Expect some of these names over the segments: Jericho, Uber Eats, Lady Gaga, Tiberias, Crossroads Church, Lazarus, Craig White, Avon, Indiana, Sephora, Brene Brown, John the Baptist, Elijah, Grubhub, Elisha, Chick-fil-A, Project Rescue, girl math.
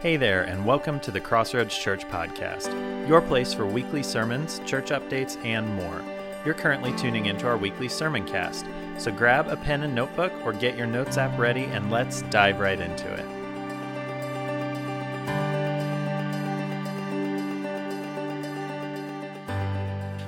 Hey there, and welcome to the Crossroads Church podcast, your place for weekly sermons, church updates, and more. You're currently tuning into our weekly sermon cast, so grab a pen and notebook or get your notes app ready and let's dive right into it.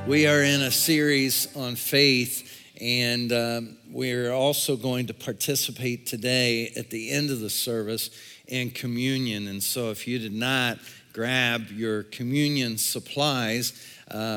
We are in a series on faith, and we're also going to participate today at the end of the service and communion. And so if you did not grab your communion supplies,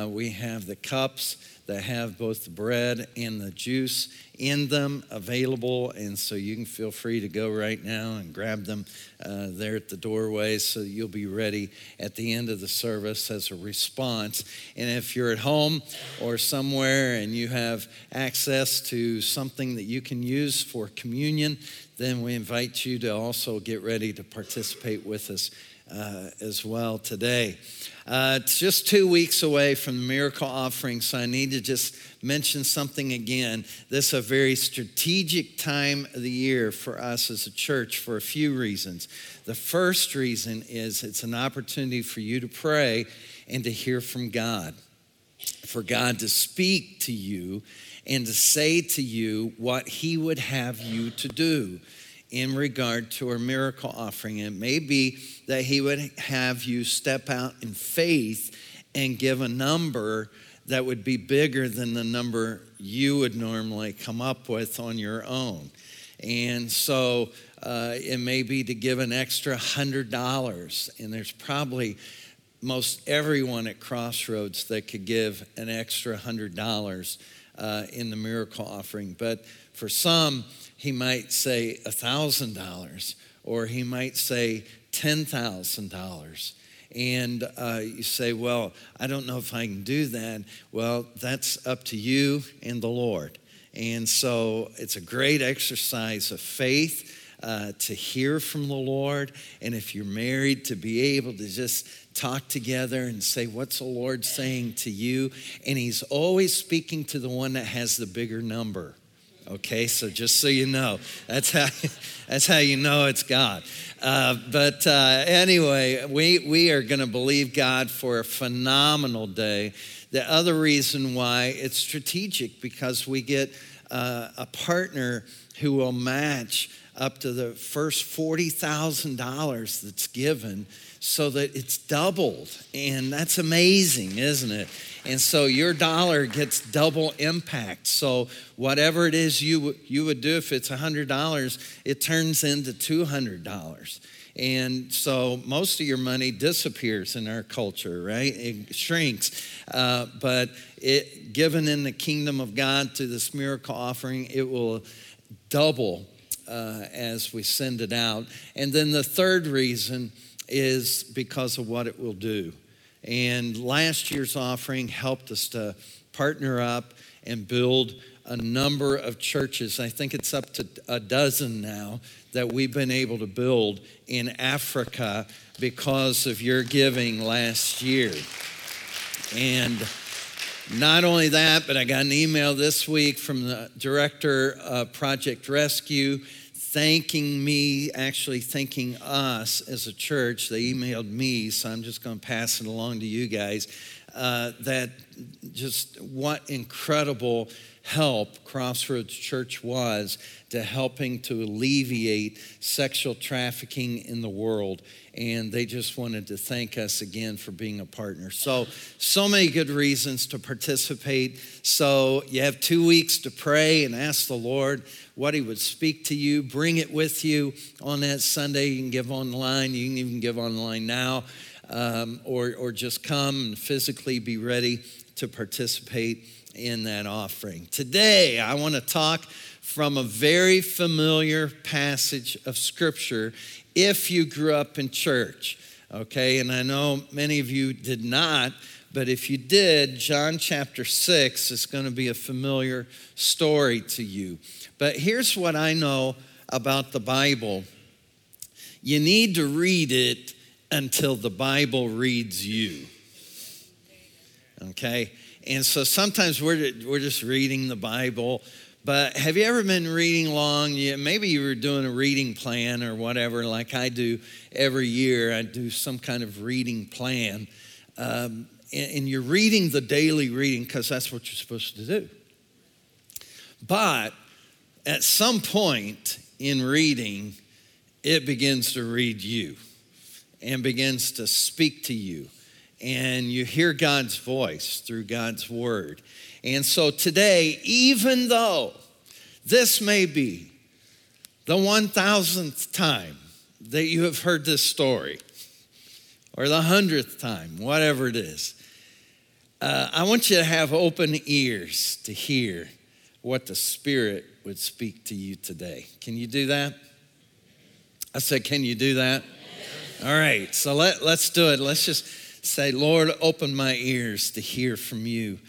we have the cups that have both the bread and the juice in them available. And so you can feel free to go right now and grab them there at the doorway so that you'll be ready at the end of the service as a response. And if you're at home or somewhere and you have access to something that you can use for communion, then we invite you to also get ready to participate with us as well today. It's just 2 weeks away from the miracle offering, so I need to just mention something again. This is a very strategic time of the year for us as a church for a few reasons. The first reason is it's an opportunity for you to pray and to hear from God, for God to speak to you and to say to you what he would have you to do in regard to our miracle offering. It may be that he would have you step out in faith and give a number that would be bigger than the number you would normally come up with on your own. And so it may be to give an extra $100, and there's probably most everyone at Crossroads that could give an extra $100 in the miracle offering. But for some, he might say $1,000, or he might say $10,000. And you say, well, I don't know if I can do that. Well, that's up to you and the Lord. And so it's a great exercise of faith to hear from the Lord. And if you're married, to be able to just talk together and say, what's the Lord saying to you? And he's always speaking to the one that has the bigger number. Okay, so just so you know, that's how you know it's God. Anyway, we are going to believe God for a phenomenal day. The other reason why it's strategic, because we get a partner who will match up to the first $40,000 that's given, so that it's doubled. And that's amazing, isn't it? And so your dollar gets double impact. So whatever it is you would do, if it's $100, it turns into $200. And so most of your money disappears in our culture, right? It shrinks. But it given in the kingdom of God through this miracle offering, it will double as we send it out. And then the third reason is because of what it will do. And last year's offering helped us to partner up and build a number of churches. I think it's up to a dozen now that we've been able to build in Africa because of your giving last year. And not only that, but I got an email this week from the director of Project Rescue thanking me, actually thanking us as a church. They emailed me, so I'm just going to pass it along to you guys, that just what incredible help Crossroads Church was to helping to alleviate sexual trafficking in the world. And they just wanted to thank us again for being a partner. So many good reasons to participate. So you have 2 weeks to pray and ask the Lord what he would speak to you. Bring it with you on that Sunday. You can give online. You can even give online now, or just come and physically be ready to participate in that offering. Today, I want to talk from a very familiar passage of Scripture if you grew up in church, okay? And I know many of you did not, but if you did, John chapter 6 is going to be a familiar story to you. But here's what I know about the Bible. You need to read it until the Bible reads you, okay? And so sometimes we're just reading the Bible, But have you ever been reading long? Maybe you were doing a reading plan or whatever, like I do every year. I do some kind of reading plan. And you're reading the daily reading because that's what you're supposed to do. But at some point in reading, it begins to read you and begins to speak to you. And you hear God's voice through God's word. And so today, even though this may be the 1,000th time that you have heard this story, or the 100th time, whatever it is, I want you to have open ears to hear what the Spirit would speak to you today. Can you do that? I said, can you do that? Yes. All right, so let's do it. Let's just say, Lord, open my ears to hear from you.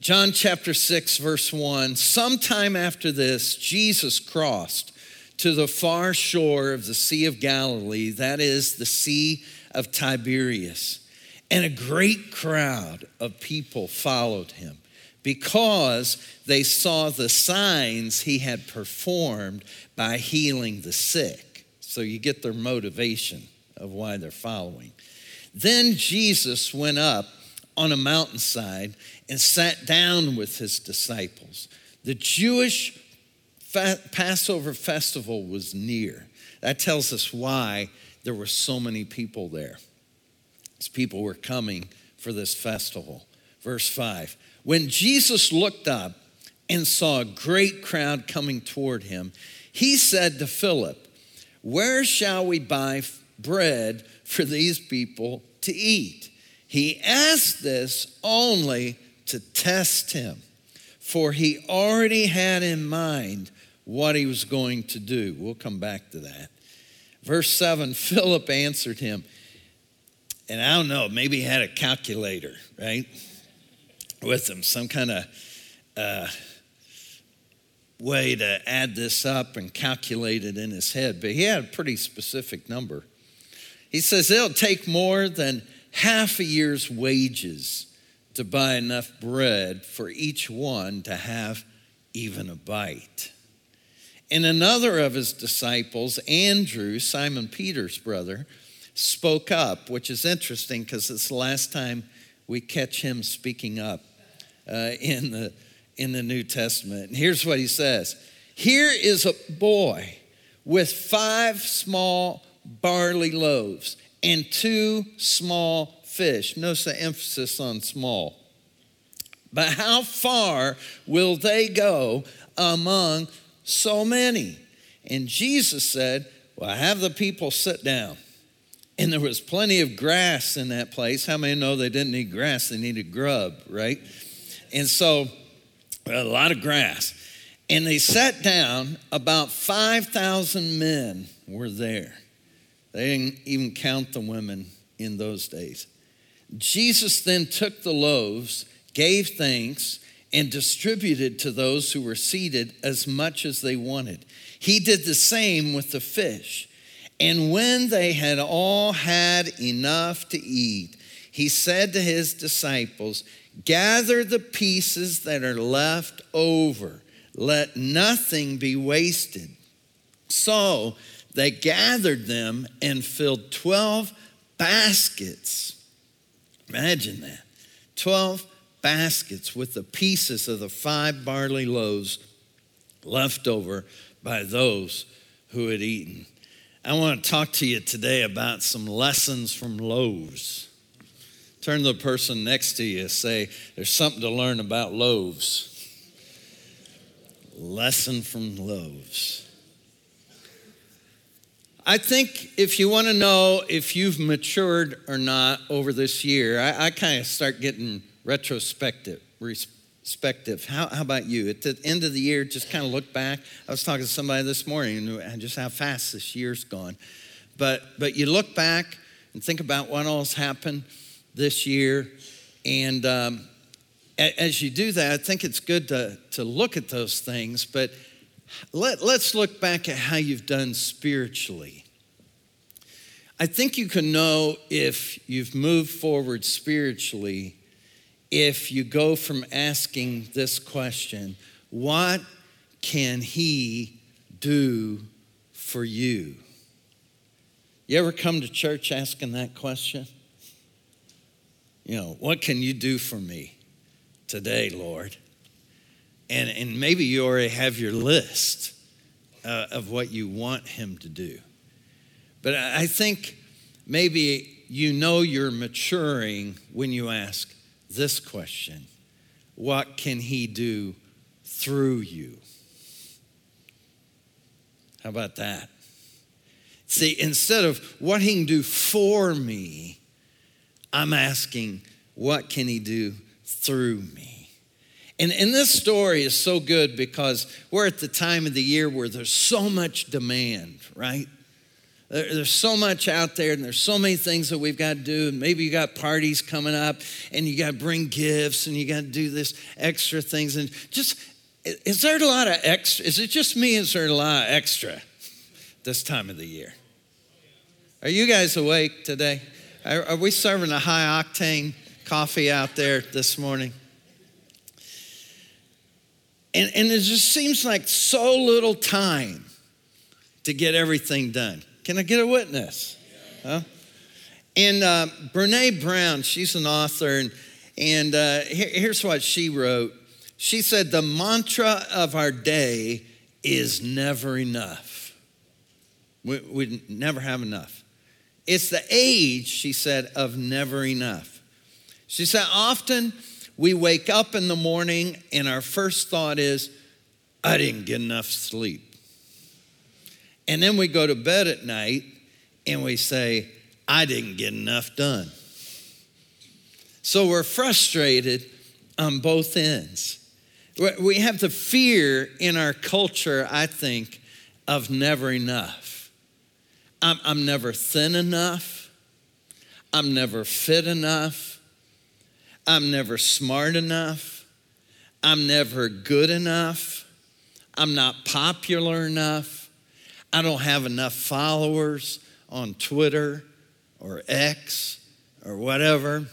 John chapter 6, verse 1, sometime after this, Jesus crossed to the far shore of the Sea of Galilee, that is the Sea of Tiberias, and a great crowd of people followed him because they saw the signs he had performed by healing the sick. So you get their motivation of why they're following. Then Jesus went up on a mountainside and sat down with his disciples. The Jewish Passover festival was near. That tells us why there were so many people there. These people were coming for this festival. Verse 5, when Jesus looked up and saw a great crowd coming toward him, he said to Philip, "Where shall we buy bread for these people to eat?" He asked this only to test him, for he already had in mind what he was going to do. We'll come back to that. Verse 7, Philip answered him, and I don't know, maybe he had a calculator, right, with him, some kind of way to add this up and calculate it in his head, but he had a pretty specific number. He says, it'll take more than half a year's wages to buy enough bread for each one to have even a bite. And another of his disciples, Andrew, Simon Peter's brother, spoke up, which is interesting because it's the last time we catch him speaking up in the New Testament. And here's what he says. Here is a boy with 5 small barley loaves and 2 small fish. Notice the emphasis on small. But how far will they go among so many? And Jesus said, well, have the people sit down. And there was plenty of grass in that place. How many know they didn't need grass? They needed grub, right? And so a lot of grass. And they sat down. About 5,000 men were there. They didn't even count the women in those days. Jesus then took the loaves, gave thanks, and distributed to those who were seated as much as they wanted. He did the same with the fish. And when they had all had enough to eat, he said to his disciples, gather the pieces that are left over. Let nothing be wasted. So they gathered them and filled 12 baskets. Imagine that. 12 baskets with the pieces of the 5 barley loaves left over by those who had eaten. I want to talk to you today about some lessons from loaves. Turn to the person next to you and say, there's something to learn about loaves. Lesson from loaves. I think if you want to know if you've matured or not over this year, I kind of start getting retrospective. How about you? At the end of the year, just kind of look back. I was talking to somebody this morning and just how fast this year's gone. But you look back and think about what all's happened this year. And as you do that, I think it's good to look at those things. But let's look back at how you've done spiritually. I think you can know if you've moved forward spiritually if you go from asking this question, what can he do for you? You ever come to church asking that question? You know, what can you do for me today, Lord? And maybe you already have your list of what you want him to do. But I think maybe you know you're maturing when you ask this question: what can he do through you? How about that? See, instead of what he can do for me, I'm asking, what can he do through me? And this story is so good because we're at the time of the year where there's so much demand, right? There's so much out there, and there's so many things that we've got to do, and maybe you got parties coming up, and you got to bring gifts, and you got to do this extra things, and just, is there a lot of extra? Is it just me? Is there a lot of extra this time of the year? Are you guys awake today? Are we serving a high-octane coffee out there this morning? And it just seems like so little time to get everything done. Can I get a witness? Huh? And Brene Brown, she's an author, and here's what she wrote. She said, the mantra of our day is never enough. We never have enough. It's the age, she said, of never enough. She said, often we wake up in the morning and our first thought is, I didn't get enough sleep. And then we go to bed at night and we say, I didn't get enough done. So we're frustrated on both ends. We have the fear in our culture, I think, of never enough. I'm never thin enough. I'm never fit enough. I'm never smart enough. I'm never good enough. I'm not popular enough. I don't have enough followers on Twitter or X or whatever.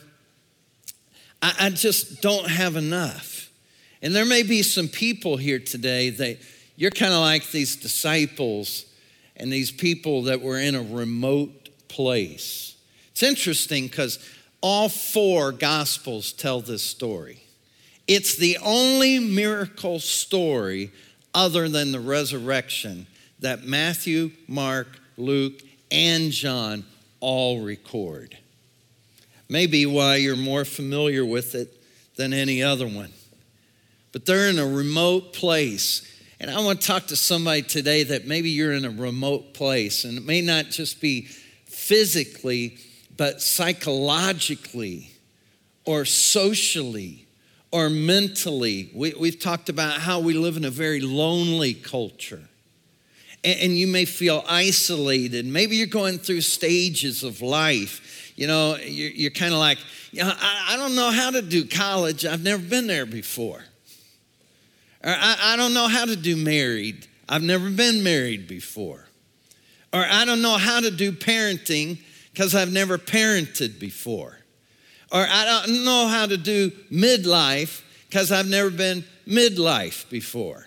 I just don't have enough. And there may be some people here today that you're kind of like these disciples and these people that were in a remote place. It's interesting because all four Gospels tell this story. It's the only miracle story other than the resurrection that Matthew, Mark, Luke, and John all record. Maybe why you're more familiar with it than any other one. But they're in a remote place. And I want to talk to somebody today that maybe you're in a remote place. And it may not just be physically, but psychologically or socially or mentally. We've talked about how we live in a very lonely culture. And you may feel isolated. Maybe you're going through stages of life. You know, you're kind of like, you know, I don't know how to do college. I've never been there before. Or I don't know how to do married. I've never been married before. Or I don't know how to do parenting because I've never parented before. Or I don't know how to do midlife because I've never been midlife before.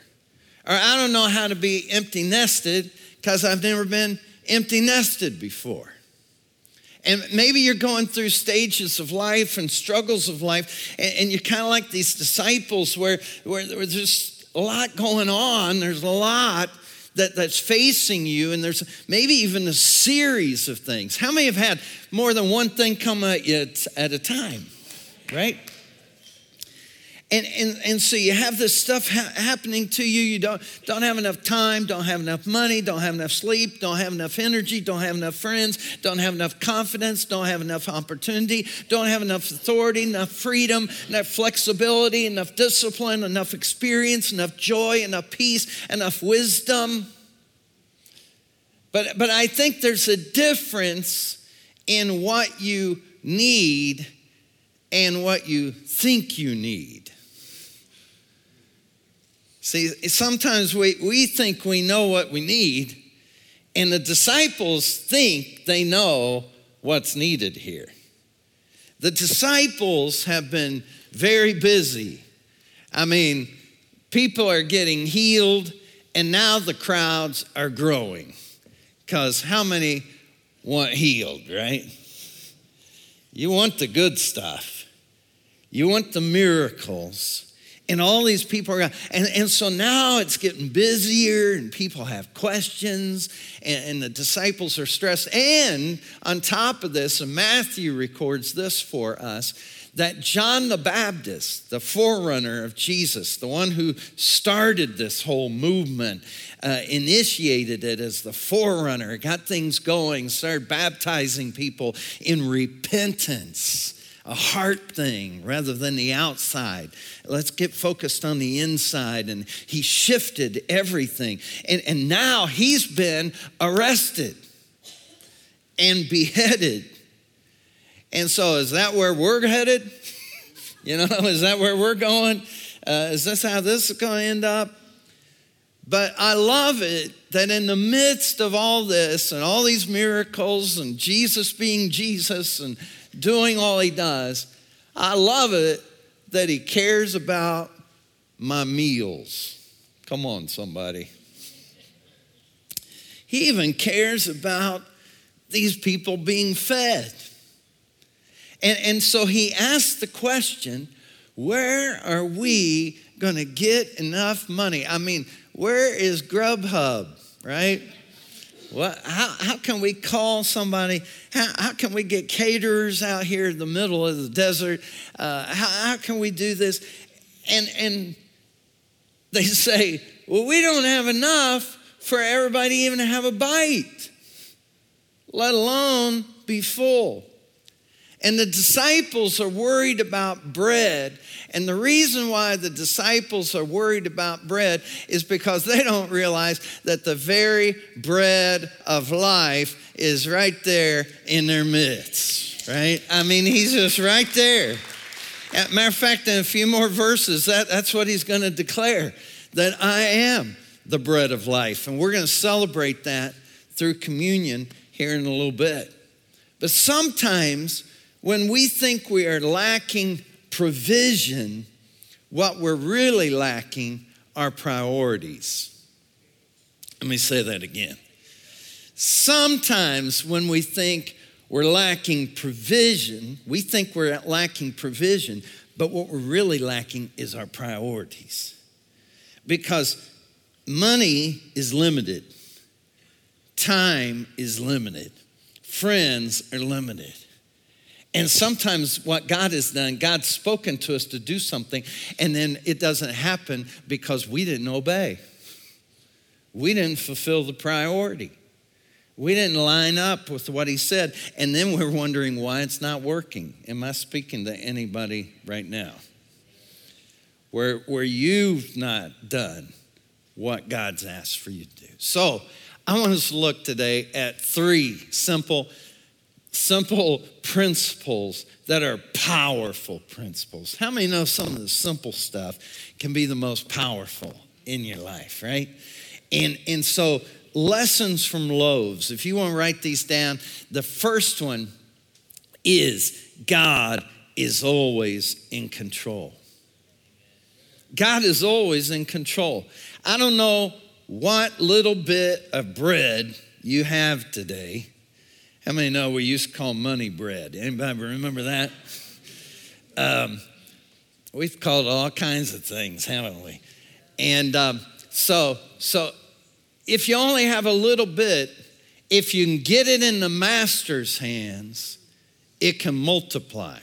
Or I don't know how to be empty nested because I've never been empty nested before. And maybe you're going through stages of life and struggles of life, and you're kind of like these disciples where there's just a lot going on. There's a lot that's facing you, and there's maybe even a series of things. How many have had more than one thing come at you at a time, right? And so you have this stuff happening to you. You don't have enough time, don't have enough money, don't have enough sleep, don't have enough energy, don't have enough friends, don't have enough confidence, don't have enough opportunity, don't have enough authority, enough freedom, enough flexibility, enough discipline, enough experience, enough joy, enough peace, enough wisdom. But I think there's a difference in what you need and what you think you need. See, sometimes we think we know what we need, and the disciples think they know what's needed here. The disciples have been very busy. I mean, People are getting healed, and now the crowds are growing. Because how many want healed, right? You want the good stuff. You want the miracles. And all these people are, and so now it's getting busier, and people have questions, and the disciples are stressed. And on top of this, and Matthew records this for us, that John the Baptist, the forerunner of Jesus, the one who started this whole movement, initiated it as the forerunner, got things going, started baptizing people in repentance. A heart thing rather than the outside. Let's get focused on the inside. And he shifted everything. And now he's been arrested and beheaded. And so is that where we're headed? Is that where we're going? Is this how this is going to end up? But I love it that in the midst of all this and all these miracles and Jesus being Jesus and doing all he does, I love it that he cares about my meals. Come on, somebody. He even cares about these people being fed. And so he asked the question, where are we going to get enough money? I mean, where is Grubhub, right? What? How can we call somebody? How can we get caterers out here in the middle of the desert? How can we do this? And they say, well, we don't have enough for everybody even to have a bite, let alone be full. And the disciples are worried about bread. And the reason why the disciples are worried about bread is because they don't realize that the very bread of life is right there in their midst, right? I mean, he's just right there. As a matter of fact, in a few more verses, that's what he's going to declare, that I am the bread of life. And we're going to celebrate that through communion here in a little bit. But sometimes, when we think we are lacking provision, what we're really lacking are priorities. Let me say that again. Sometimes when we think we're lacking provision, we think we're lacking provision, but what we're really lacking is our priorities. Because money is limited. Time is limited. Friends are limited. And sometimes what God has done, God's spoken to us to do something, and then it doesn't happen because we didn't obey. We didn't fulfill the priority. We didn't line up with what he said, and then we're wondering why it's not working. Am I speaking to anybody right now? Where you've not done what God's asked for you to do. So I want us to look today at three simple principles that are powerful principles. How many know some of the simple stuff can be the most powerful in your life, right? And so lessons from loaves. If you want to write these down, the first one is God is always in control. God is always in control. I don't know what little bit of bread you have today. How many know we used to call money bread? Anybody remember that? We've called it all kinds of things, haven't we? And so if you only have a little bit, if you can get it in the master's hands, it can multiply.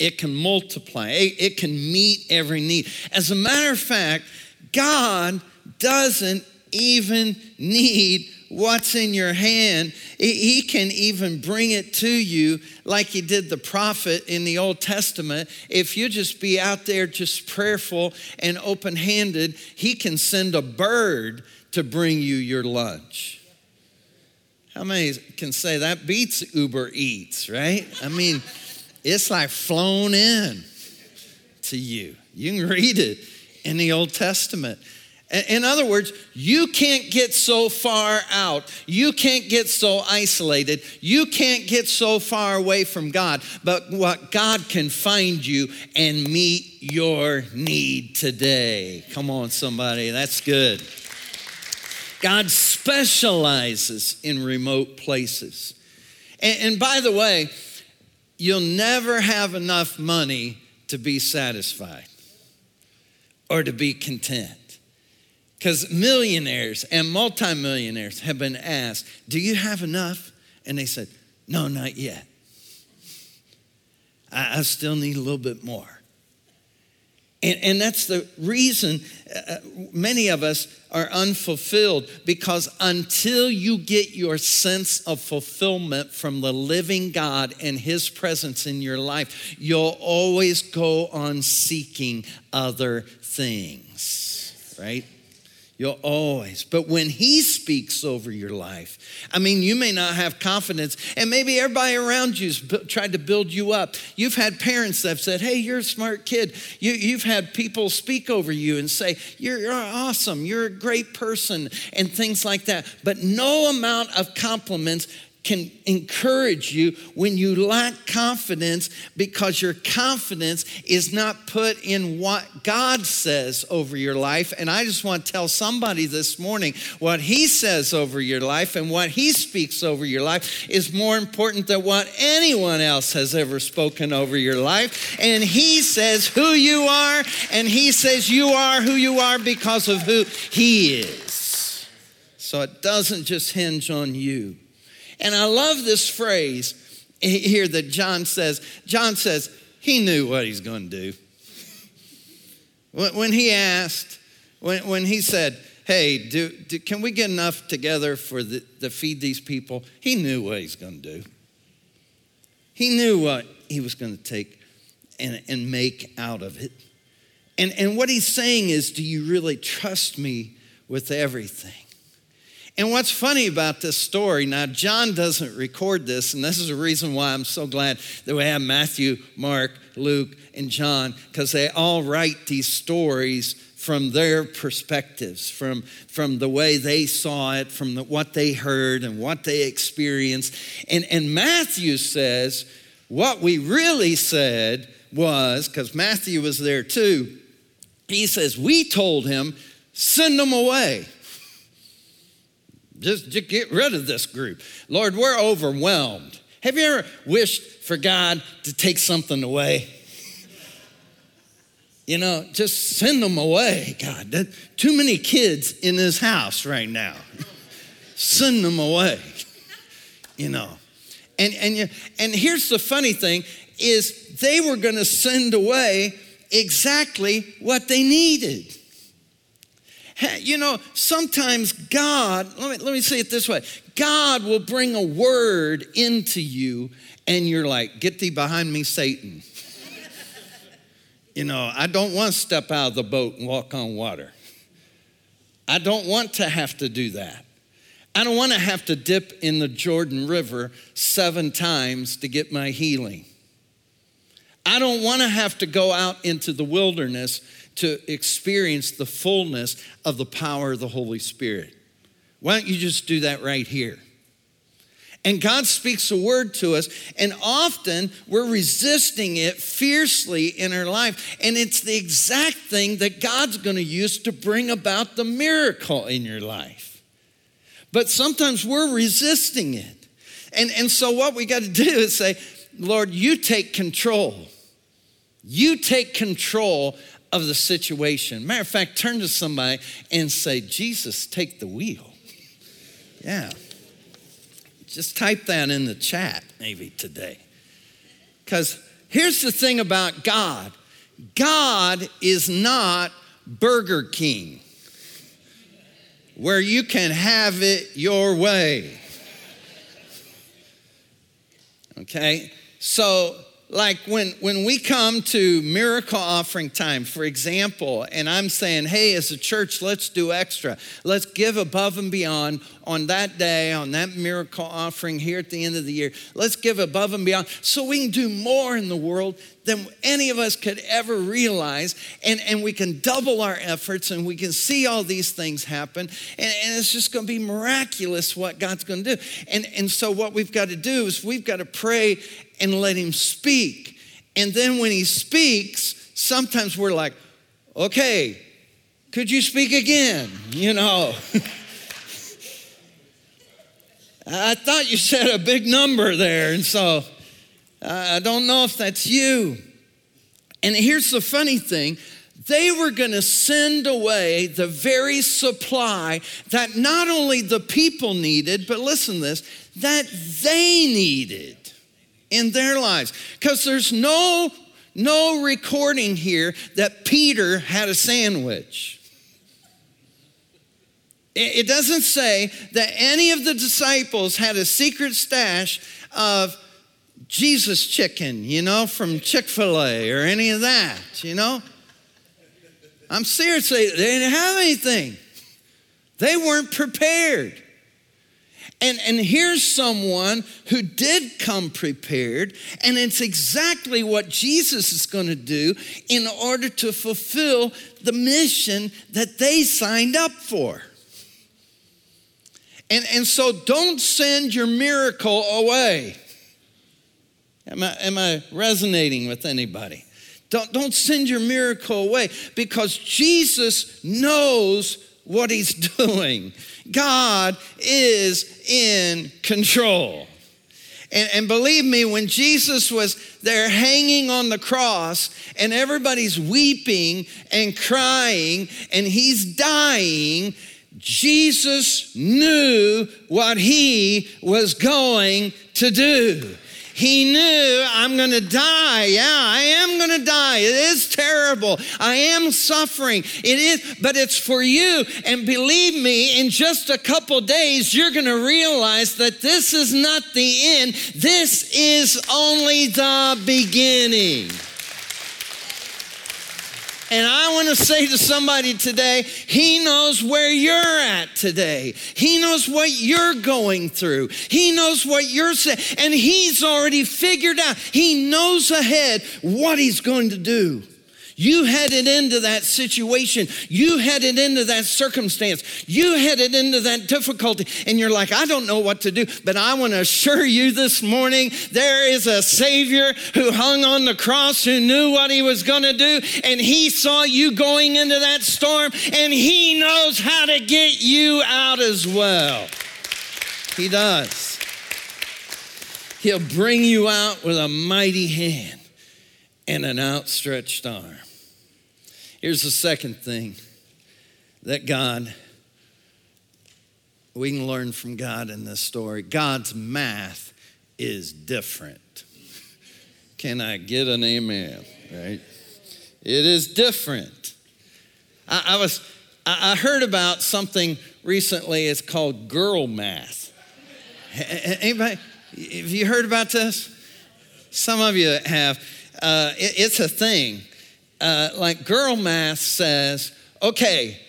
It can multiply. It can meet every need. As a matter of fact, God doesn't even need what's in your hand. He can even bring it to you like he did the prophet in the Old Testament. If you just be out there just prayerful and open-handed, he can send a bird to bring you your lunch. How many can say that beats Uber Eats, right? I mean, it's like flown in to you. You can read it in the Old Testament. In other words, you can't get so far out. You can't get so isolated. You can't get so far away from God. But what God can find you and meet meet your need today. Come on, somebody. That's good. God specializes in remote places. And by the way, you'll never have enough money to be satisfied or to be content. Because millionaires and multimillionaires have been asked, do you have enough? And they said, no, not yet. I still need a little bit more. And that's the reason many of us are unfulfilled, because until you get your sense of fulfillment from the living God and His presence in your life, you'll always go on seeking other things, right? You'll always. But when He speaks over your life, I mean, you may not have confidence, and maybe everybody around you's tried to build you up. You've had parents that have said, hey, you're a smart kid. You've had people speak over you and say, you're awesome, you're a great person, and things like that. But no amount of compliments can encourage you when you lack confidence, because your confidence is not put in what God says over your life. And I just want to tell somebody this morning, what He says over your life and what He speaks over your life is more important than what anyone else has ever spoken over your life. And He says who you are, and He says you are who you are because of who He is. So it doesn't just hinge on you. And I love this phrase here that John says. John says, he knew what he's going to do. When he asked, when he said, hey, can we get enough together to feed these people? He knew what he's going to do. He knew what he was going to take and make out of it. And what he's saying is, do you really trust me with everything? And what's funny about this story, now John doesn't record this, and this is the reason why I'm so glad that we have Matthew, Mark, Luke, and John, because they all write these stories from their perspectives, from the way they saw it, from what they heard and what they experienced. And Matthew says, what we really said was, because Matthew was there too, he says, we told him, send them away. Just get rid of this group. Lord, we're overwhelmed. Have you ever wished for God to take something away? You know, just send them away, God. Too many kids in this house right now. Send them away, you know. And here's the funny thing is they were going to send away exactly what they needed. You know, sometimes God, let me say it this way. God will bring a word into you and you're like, get thee behind me, Satan. You know, I don't want to step out of the boat and walk on water. I don't want to have to do that. I don't want to have to dip in the Jordan River 7 times to get my healing. I don't want to have to go out into the wilderness to experience the fullness of the power of the Holy Spirit. Why don't you just do that right here? And God speaks a word to us, and often we're resisting it fiercely in our life, and it's the exact thing that God's going to use to bring about the miracle in your life. But sometimes we're resisting it. And so what we got to do is say, Lord, you take control. You take control of the situation. Matter of fact, turn to somebody and say, Jesus, take the wheel. Yeah. Just type that in the chat maybe today. Because here's the thing about God. God is not Burger King, where you can have it your way. Okay? So, like when we come to miracle offering time, for example, and I'm saying, hey, as a church, let's do extra. Let's give above and beyond on that day, on that miracle offering here at the end of the year. Let's give above and beyond so we can do more in the world than any of us could ever realize. And we can double our efforts and we can see all these things happen. And it's just going to be miraculous what God's going to do. And so what we've got to do is we've got to pray and let Him speak. And then when He speaks, sometimes we're like, okay, could you speak again? You know, I thought you said a big number there. And so I don't know if that's you. And here's the funny thing. They were going to send away the very supply that not only the people needed, but listen to this, that they needed in their lives. Because there's no recording here that Peter had a sandwich. It doesn't say that any of the disciples had a secret stash of Jesus chicken, you know, from Chick-fil-A or any of that, you know. I'm serious, they didn't have anything. They weren't prepared. And here's someone who did come prepared, and it's exactly what Jesus is going to do in order to fulfill the mission that they signed up for. And so don't send your miracle away. Am I resonating with anybody? Don't send your miracle away, because Jesus knows what he's doing. God is in control. And believe me, when Jesus was there hanging on the cross and everybody's weeping and crying and he's dying, Jesus knew what he was going to do. He knew, I'm going to die. Yeah, I am going to die. It is terrible. I am suffering. It is, but it's for you. And believe me, in just a couple days, you're going to realize that this is not the end. This is only the beginning. And I want to say to somebody today, he knows where you're at today. He knows what you're going through. He knows what you're saying. And he's already figured out. He knows ahead what he's going to do. You headed into that situation. You headed into that circumstance. You headed into that difficulty. And you're like, I don't know what to do. But I want to assure you this morning, there is a Savior who hung on the cross, who knew what he was going to do. And he saw you going into that storm. And he knows how to get you out as well. He does. He'll bring you out with a mighty hand and an outstretched arm. Here's the second thing that we can learn from God in this story. God's math is different. Can I get an amen? Right? It is different. I heard about something recently. It's called girl math. Anybody, have you heard about this? Some of you have. It's a thing. Like girl math says, okay,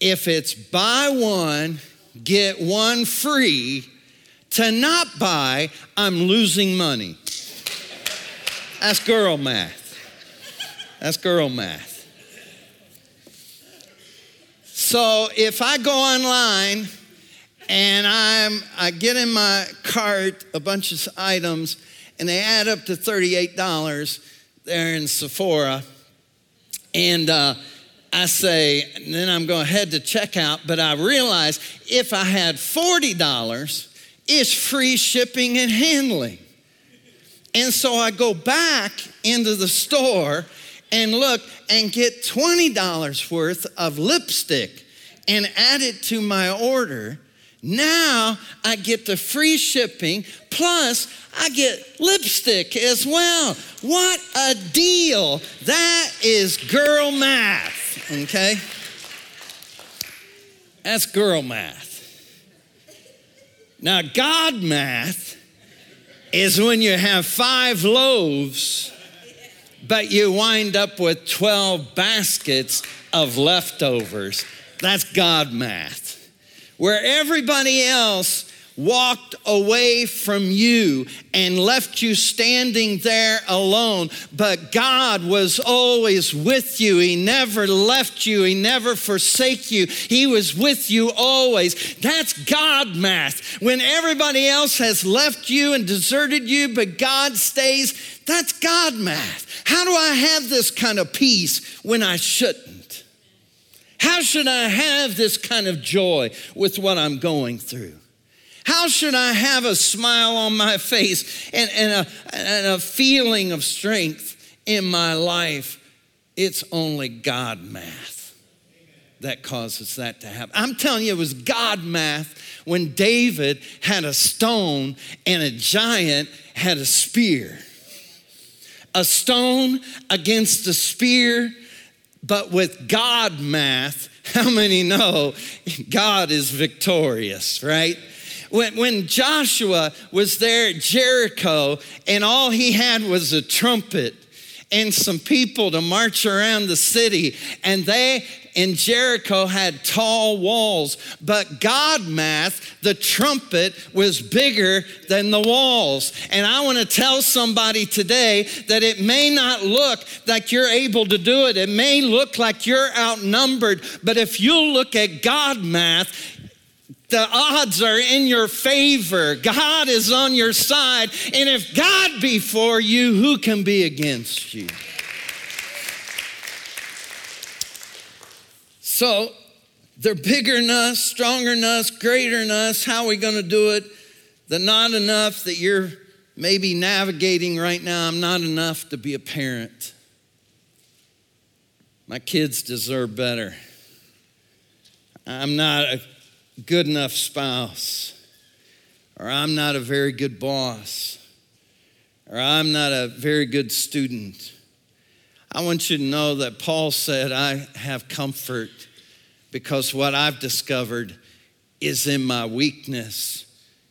if it's buy one, get one free, to not buy, I'm losing money. That's girl math. That's girl math. So if I go online and I get in my cart a bunch of items and they add up to $38, there in Sephora, and I say, and then I'm going to head to checkout, but I realize if I had $40, it's free shipping and handling. And so I go back into the store and look and get $20 worth of lipstick and add it to my order. Now I get the free shipping, plus I get lipstick as well. What a deal. That is girl math, okay? That's girl math. Now, God math is when you have 5 loaves, but you wind up with 12 baskets of leftovers. That's God math. Where everybody else walked away from you and left you standing there alone, but God was always with you. He never left you. He never forsake you. He was with you always. That's God math. When everybody else has left you and deserted you, but God stays, that's God math. How do I have this kind of peace when I shouldn't? How should I have this kind of joy with what I'm going through? How should I have a smile on my face and a feeling of strength in my life? It's only God math that causes that to happen. I'm telling you, it was God math when David had a stone and a giant had a spear. A stone against a spear, but with God math, how many know God is victorious, right? When Joshua was there at Jericho and all he had was a trumpet and some people to march around the city, and they in Jericho had tall walls, but God math, the trumpet was bigger than the walls. And I want to tell somebody today that it may not look like you're able to do it. It may look like you're outnumbered, but if you look at God math, the odds are in your favor. God is on your side. And if God be for you, who can be against you? So they're bigger than us, stronger than us, greater than us. How are we going to do it? The not enough that you're maybe navigating right now. I'm not enough to be a parent. My kids deserve better. I'm not a good enough spouse, or I'm not a very good boss, or I'm not a very good student. I want you to know that Paul said, I have comfort because what I've discovered is in my weakness,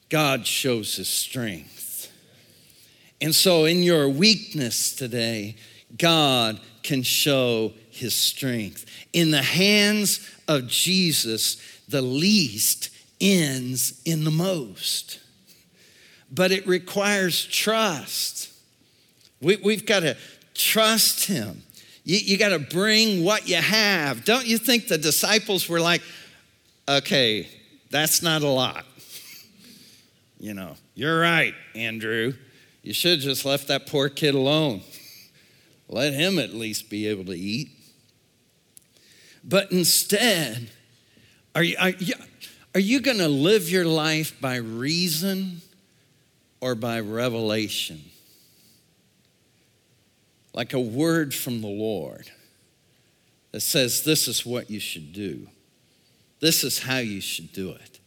God shows his strength. And so in your weakness today, God can show his strength. In the hands of Jesus, the least ends in the most. But it requires trust. We've got to trust him. You got to bring what you have. Don't you think the disciples were like, okay, that's not a lot. You know, you're right, Andrew. You should have just left that poor kid alone. Let him at least be able to eat. But instead, Are you going to live your life by reason or by revelation? Like a word from the Lord that says this is what you should do. This is how you should do it.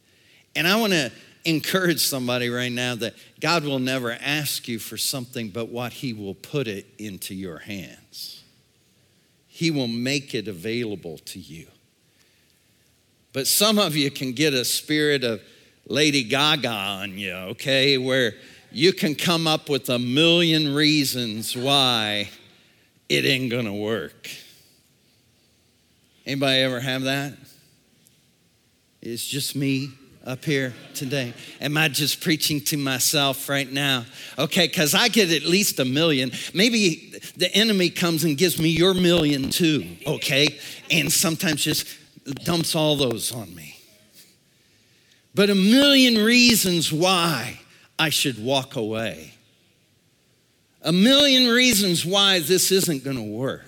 And I want to encourage somebody right now that God will never ask you for something but what he will put it into your hands. He will make it available to you. But some of you can get a spirit of Lady Gaga on you, okay, where you can come up with a million reasons why it ain't going to work. Anybody ever have that? It's just me up here today. Am I just preaching to myself right now? Okay, because I get at least a million. Maybe the enemy comes and gives me your million too, okay? And sometimes just dumps all those on me. But a million reasons why I should walk away. A million reasons why this isn't going to work.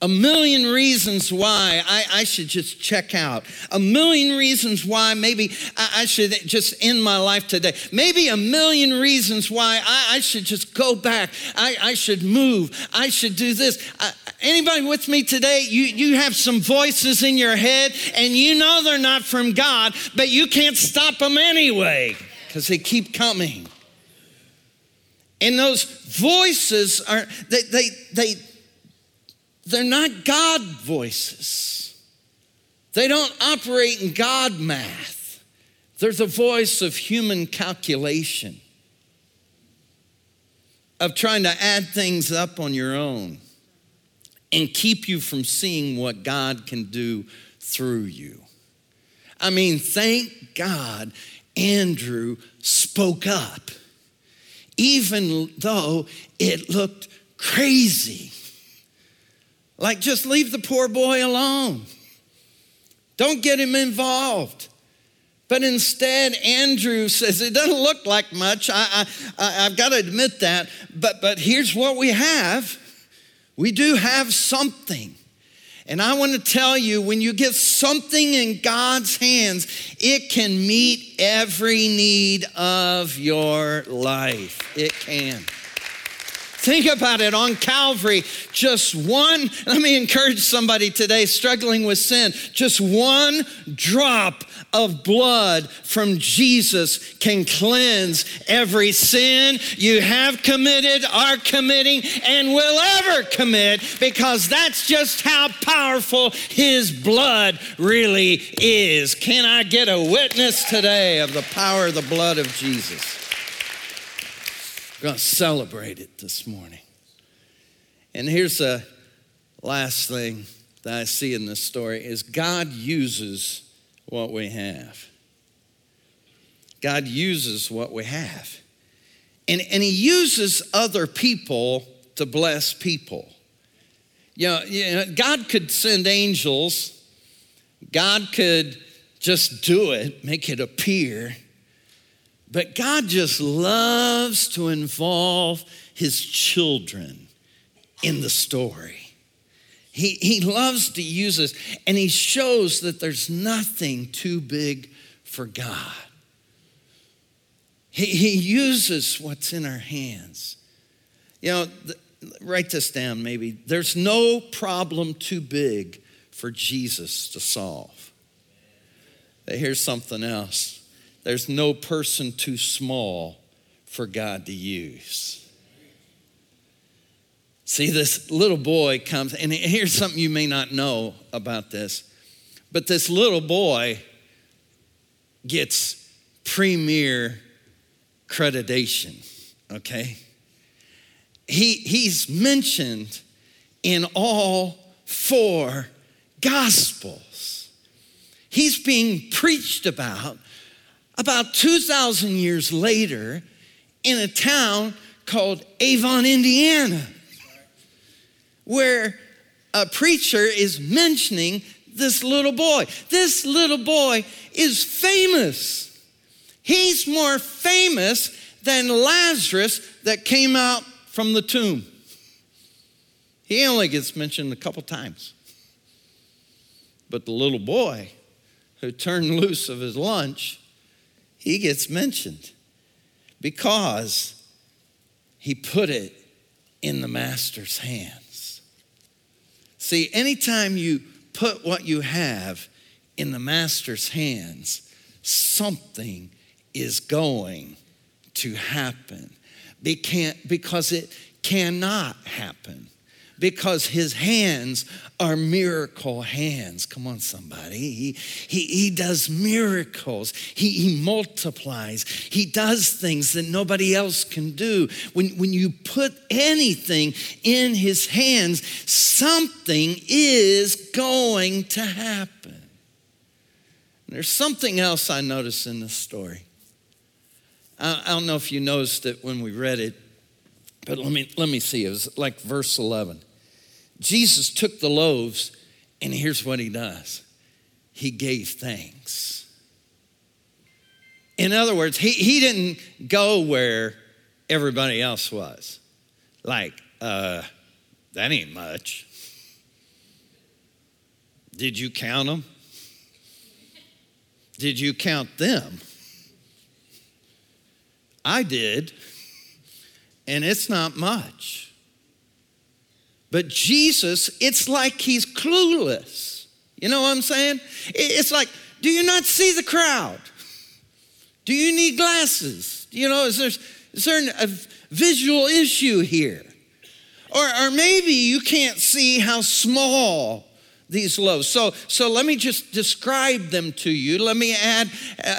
A million reasons why I should just check out. A million reasons why maybe I should just end my life today. Maybe a million reasons why I should just go back. I should move. I should do this. Anybody with me today? You have some voices in your head and you know they're not from God, but you can't stop them anyway because they keep coming. And those voices are, they're not God voices. They don't operate in God math. They're the voice of human calculation, of trying to add things up on your own and keep you from seeing what God can do through you. I mean, thank God Andrew spoke up, even though it looked crazy. Like, just leave the poor boy alone. Don't get him involved. But instead, Andrew says, it doesn't look like much. I've got to admit that. But here's what we have. We do have something. And I want to tell you, when you get something in God's hands, it can meet every need of your life. It can. Think about it. On Calvary, just one, let me encourage somebody today struggling with sin, just one drop of blood from Jesus can cleanse every sin you have committed, are committing, and will ever commit, because that's just how powerful his blood really is. Can I get a witness today of the power of the blood of Jesus? We're going to celebrate it this morning. And here's the last thing that I see in this story is God uses what we have. God uses what we have. And he uses other people to bless people. You know, God could send angels. God could just do it, make it appear. But God just loves to involve his children in the story. He loves to use us, and he shows that there's nothing too big for God. He uses what's in our hands. You know, write this down maybe. There's no problem too big for Jesus to solve. Here's something else. There's no person too small for God to use. See, this little boy comes, and here's something you may not know about this, but this little boy gets premier accreditation, okay? He's mentioned in all four gospels. He's being preached about 2,000 years later in a town called Avon, Indiana, where a preacher is mentioning this little boy. This little boy is famous. He's more famous than Lazarus that came out from the tomb. He only gets mentioned a couple times. But the little boy who turned loose of his lunch, he gets mentioned because he put it in the master's hands. See, anytime you put what you have in the master's hands, something is going to happen. Because it cannot happen. Because his hands are miracle hands. Come on, somebody. He does miracles. He multiplies. He does things that nobody else can do. When you put anything in his hands, something is going to happen. And there's something else I noticed in this story. I don't know if you noticed it when we read it, but let me see. It was like verse 11. Jesus took the loaves, and here's what he does. He gave thanks. In other words, he didn't go where everybody else was. Like, that ain't much. Did you count them? Did you count them? I did, and it's not much. But Jesus, it's like he's clueless. You know what I'm saying? It's like, do you not see the crowd? Do you need glasses? You know, is there a visual issue here? Or maybe you can't see how small these loaves. So let me just describe them to you. Let me add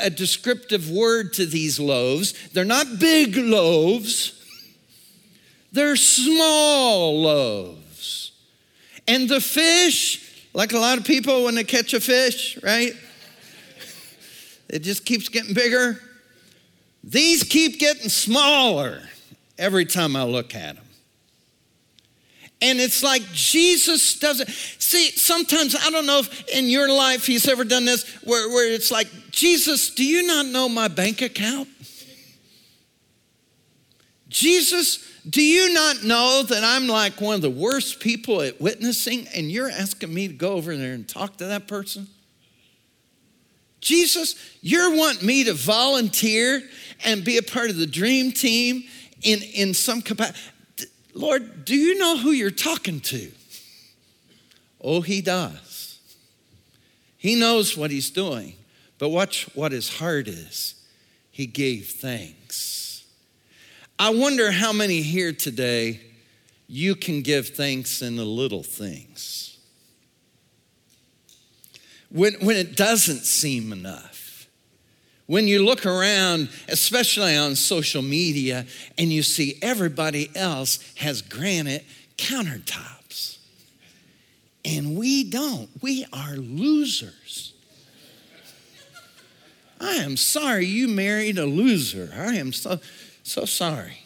a descriptive word to these loaves. They're not big loaves. They're small loaves. And the fish, like a lot of people when they catch a fish, right? It just keeps getting bigger. These keep getting smaller every time I look at them. And it's like Jesus doesn't. See, sometimes, I don't know if in your life he's ever done this, where it's like, Jesus, do you not know my bank account? Jesus, do you not know that I'm like one of the worst people at witnessing, and you're asking me to go over there and talk to that person? Jesus, you're wanting me to volunteer and be a part of the dream team in some capacity. Lord, do you know who you're talking to? Oh, he does. He knows what he's doing. But watch what his heart is. He gave thanks. I wonder how many here today you can give thanks in the little things. When it doesn't seem enough. When you look around, especially on social media, and you see everybody else has granite countertops. And we don't. We are losers. I am sorry you married a loser. I am so sorry.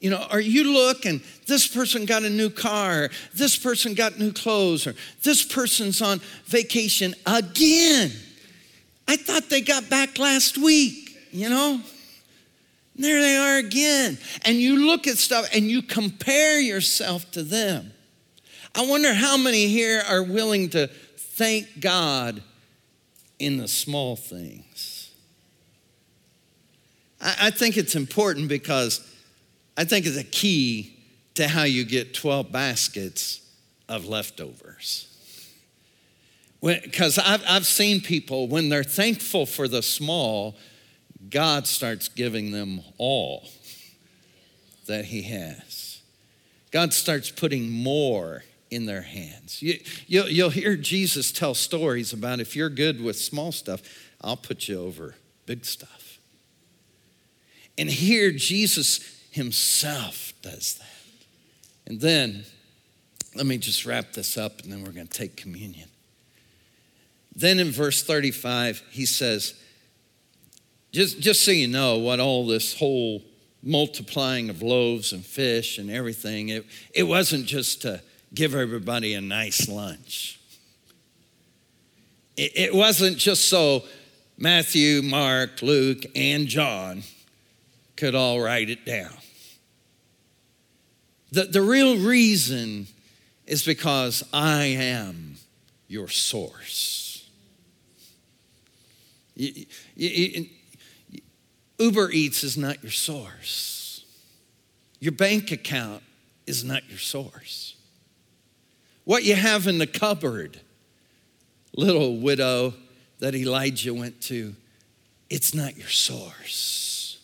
You know, or you look and this person got a new car, this person got new clothes, or this person's on vacation again. I thought they got back last week, you know? And there they are again. And you look at stuff and you compare yourself to them. I wonder how many here are willing to thank God in the small things. I think it's important because I think it's a key to how you get 12 baskets of leftovers. Because I've seen people, when they're thankful for the small, God starts giving them all that he has. God starts putting more in their hands. You'll hear Jesus tell stories about if you're good with small stuff, I'll put you over big stuff. And here Jesus himself does that. And then, let me just wrap this up and then we're going to take communion. Then in verse 35, he says, just so you know what all this whole multiplying of loaves and fish and everything, it wasn't just to give everybody a nice lunch. It wasn't just so Matthew, Mark, Luke, and John could all write it down. The real reason is because I am your source. Uber Eats is not your source. Your bank account is not your source. What you have in the cupboard, little widow that Elijah went to, it's not your source.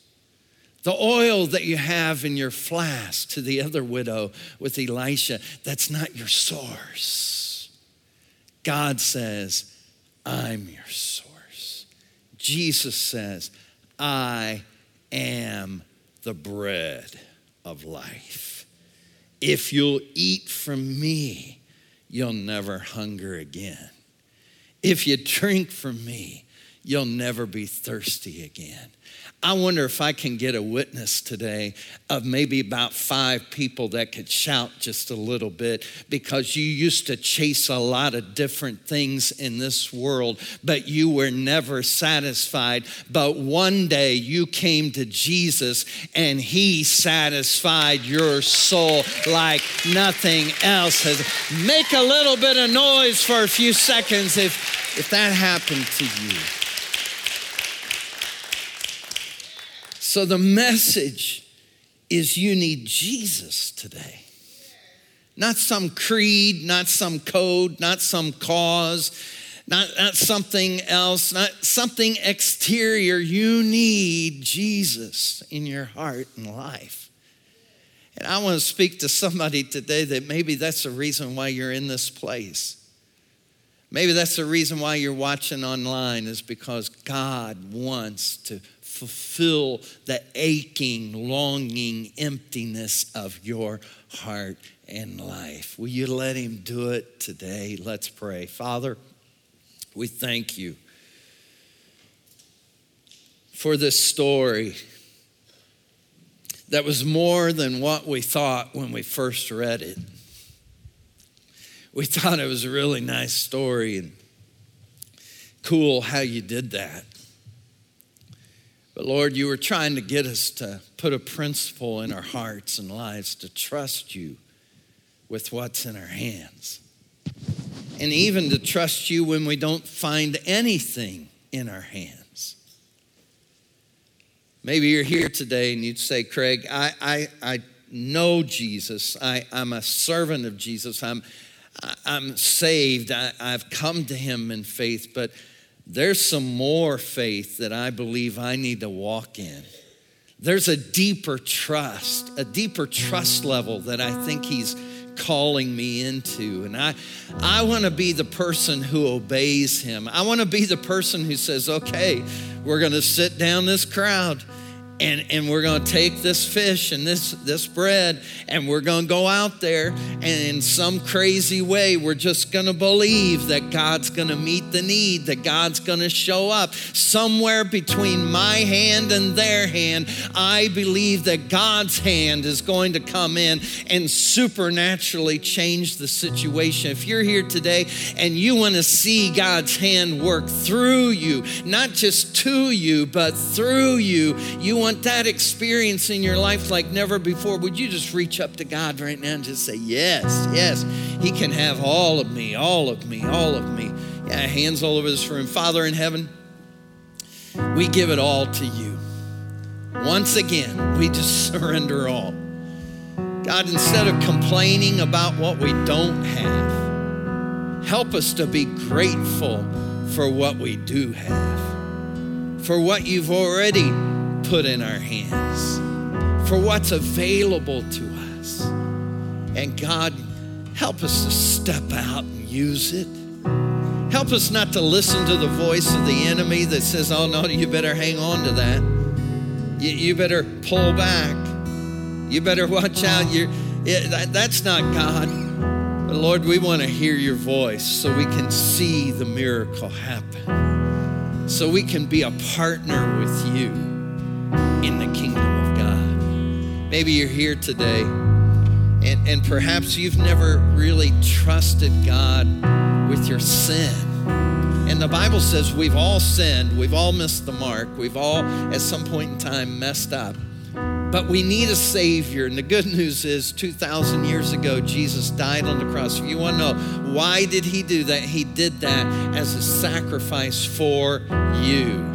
The oil that you have in your flask to the other widow with Elisha, that's not your source. God says, I'm your source. Jesus says, I am the bread of life. If you'll eat from me, you'll never hunger again. If you drink from me, you'll never be thirsty again. I wonder if I can get a witness today of maybe about 5 people that could shout just a little bit, because you used to chase a lot of different things in this world, but you were never satisfied. But one day you came to Jesus and he satisfied your soul like nothing else has. Make a little bit of noise for a few seconds if that happened to you. So the message is you need Jesus today. Not some creed, not some code, not some cause, not something else, not something exterior. You need Jesus in your heart and life. And I want to speak to somebody today that maybe that's the reason why you're in this place. Maybe that's the reason why you're watching online, is because God wants to fulfill the aching, longing emptiness of your heart and life. Will you let him do it today? Let's pray. Father, we thank you for this story that was more than what we thought when we first read it. We thought it was a really nice story and cool how you did that. But Lord, you were trying to get us to put a principle in our hearts and lives to trust you with what's in our hands. And even to trust you when we don't find anything in our hands. Maybe you're here today and you'd say, Craig, I know Jesus. I'm a servant of Jesus. I'm saved. I've come to him in faith, but there's some more faith that I believe I need to walk in. There's a deeper trust level that I think he's calling me into. And I want to be the person who obeys him. I want to be the person who says, okay, we're going to sit down this crowd and we're going to take this fish and this bread and we're going to go out there and in some crazy way, we're just going to believe that God's going to meet the need, that God's going to show up. Somewhere between my hand and their hand, I believe that God's hand is going to come in and supernaturally change the situation. If you're here today and you want to see God's hand work through you, not just to you, but through you, you want that experience in your life like never before, would you just reach up to God right now and just say, yes, he can have all of me. Yeah, hands all over this room. Father in heaven, we give it all to you. Once again, we just surrender all. God, instead of complaining about what we don't have, help us to be grateful for what we do have, for what you've already put in our hands, for what's available to us. And God, help us to step out and use it. Help us not to listen to the voice of the enemy that says, oh no, you better hang on to that. You better pull back. You better watch out. That's not God. But Lord, we want to hear your voice so we can see the miracle happen, so we can be a partner with you in the kingdom of God. Maybe you're here today and perhaps you've never really trusted God with your sin. And the Bible says we've all sinned, we've all missed the mark, we've all at some point in time messed up. But we need a Savior, and the good news is 2,000 years ago, Jesus died on the cross. If you want to know why did he do that, he did that as a sacrifice for you,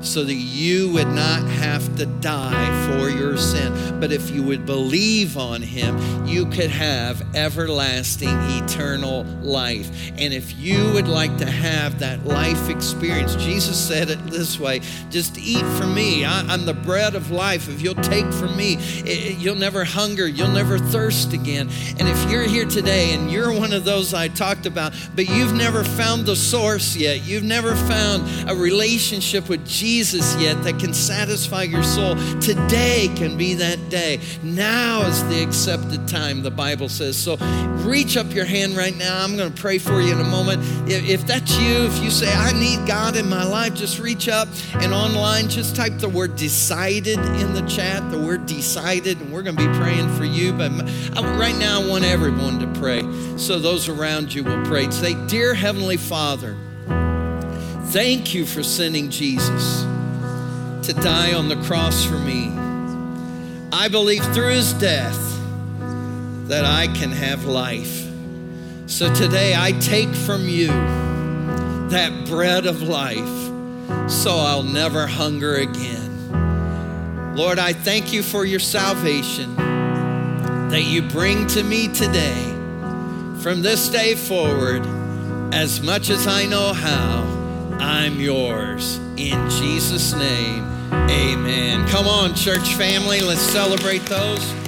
so that you would not have to die for your sin. But if you would believe on him, you could have everlasting, eternal life. And if you would like to have that life experience, Jesus said it this way, just eat from me. I'm the bread of life. If you'll take from me, you'll never hunger, you'll never thirst again. And if you're here today and you're one of those I talked about, but you've never found the source yet, you've never found a relationship with Jesus yet that can satisfy your soul, today can be that day. Now is the accepted time, the Bible says. So reach up your hand right now. I'm going to pray for you in a moment. If that's you, if you say, I need God in my life, just reach up, and online just type the word decided in the chat, the word decided, and we're going to be praying for you. But right now I want everyone to pray, so those around you will pray. Say, dear Heavenly Father, thank you for sending Jesus to die on the cross for me. I believe through his death that I can have life. So today I take from you that bread of life so I'll never hunger again. Lord, I thank you for your salvation that you bring to me today. From this day forward, as much as I know how, I'm yours. In Jesus' name, amen. Come on, church family, let's celebrate those.